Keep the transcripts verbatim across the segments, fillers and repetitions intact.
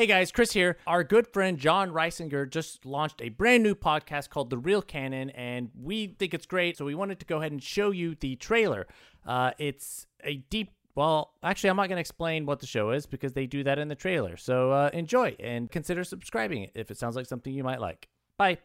Hey guys, Chris here. Our good friend John Reisinger just launched a brand new podcast called The Real Canon, and we think it's great, so we wanted to go ahead and show you the trailer. Uh, it's a deep, well, actually I'm not going to explain what the show is because they do that in the trailer. So uh, enjoy and consider subscribing if it sounds like something you might like. Bye.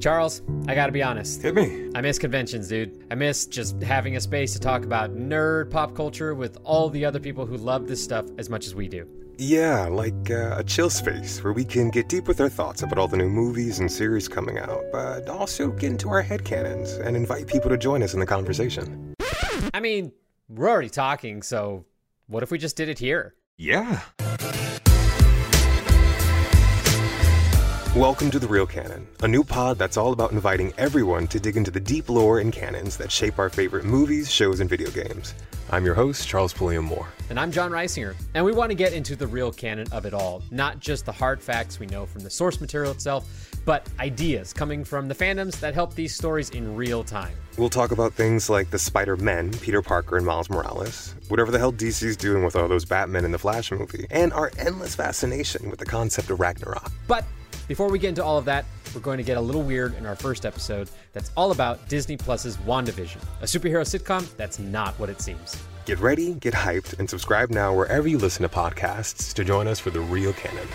Charles, I gotta be honest. Hit me. I miss conventions, dude. I miss just having a space to talk about nerd pop culture with all the other people who love this stuff as much as we do. Yeah, like uh, a chill space where we can get deep with our thoughts about all the new movies and series coming out, but also get into our headcanons and invite people to join us in the conversation. I mean, we're already talking, so what if we just did it here? Yeah. Welcome to The Real Canon, a new pod that's all about inviting everyone to dig into the deep lore and canons that shape our favorite movies, shows, and video games. I'm your host, Charles Pulliam Moore. And I'm John Reisinger. And we want to get into the real canon of it all, not just the hard facts we know from the source material itself, but ideas coming from the fandoms that help these stories in real time. We'll talk about things like the Spider-Men, Peter Parker and Miles Morales, whatever the hell D C's doing with all those Batman and the Flash movie, and our endless fascination with the concept of Ragnarok. But before we get into all of that, we're going to get a little weird in our first episode that's all about Disney Plus's WandaVision, a superhero sitcom that's not what it seems. Get ready, get hyped, and subscribe now wherever you listen to podcasts to join us for The Real Canon.